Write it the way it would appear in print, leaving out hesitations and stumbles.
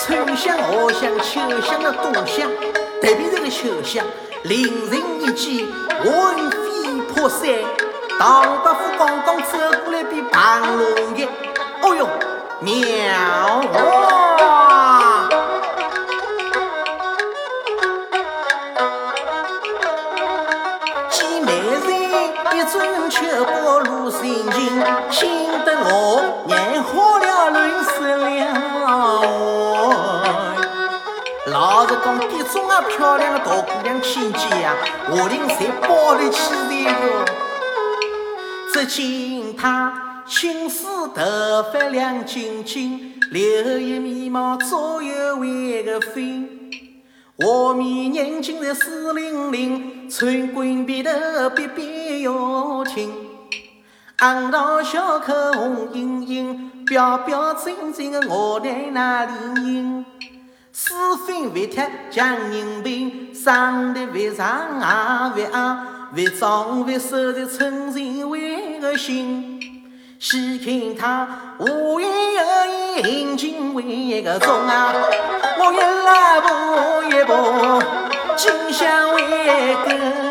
丑相、恶相、巧相的多相，特别这个巧相，令人一见魂飞魄散。唐伯虎刚刚走过来比庞龙爷，哦哟，妙！心得我眼花了乱死了，老实讲，点钟啊漂亮的大姑娘千几啊，我定才包了起来哟。只见她青丝头发亮晶晶，留一眉毛左右弯个分。画面宁静在四零零，寸光鼻头边边要听。昂头小口红盈盈，标标准准的我在那里应。四分为贴将人病，长得为长啊为啊，为长为瘦的称人为个心。细看他无言有意，眼睛为一个钟啊，我一拉步一步，景象为个。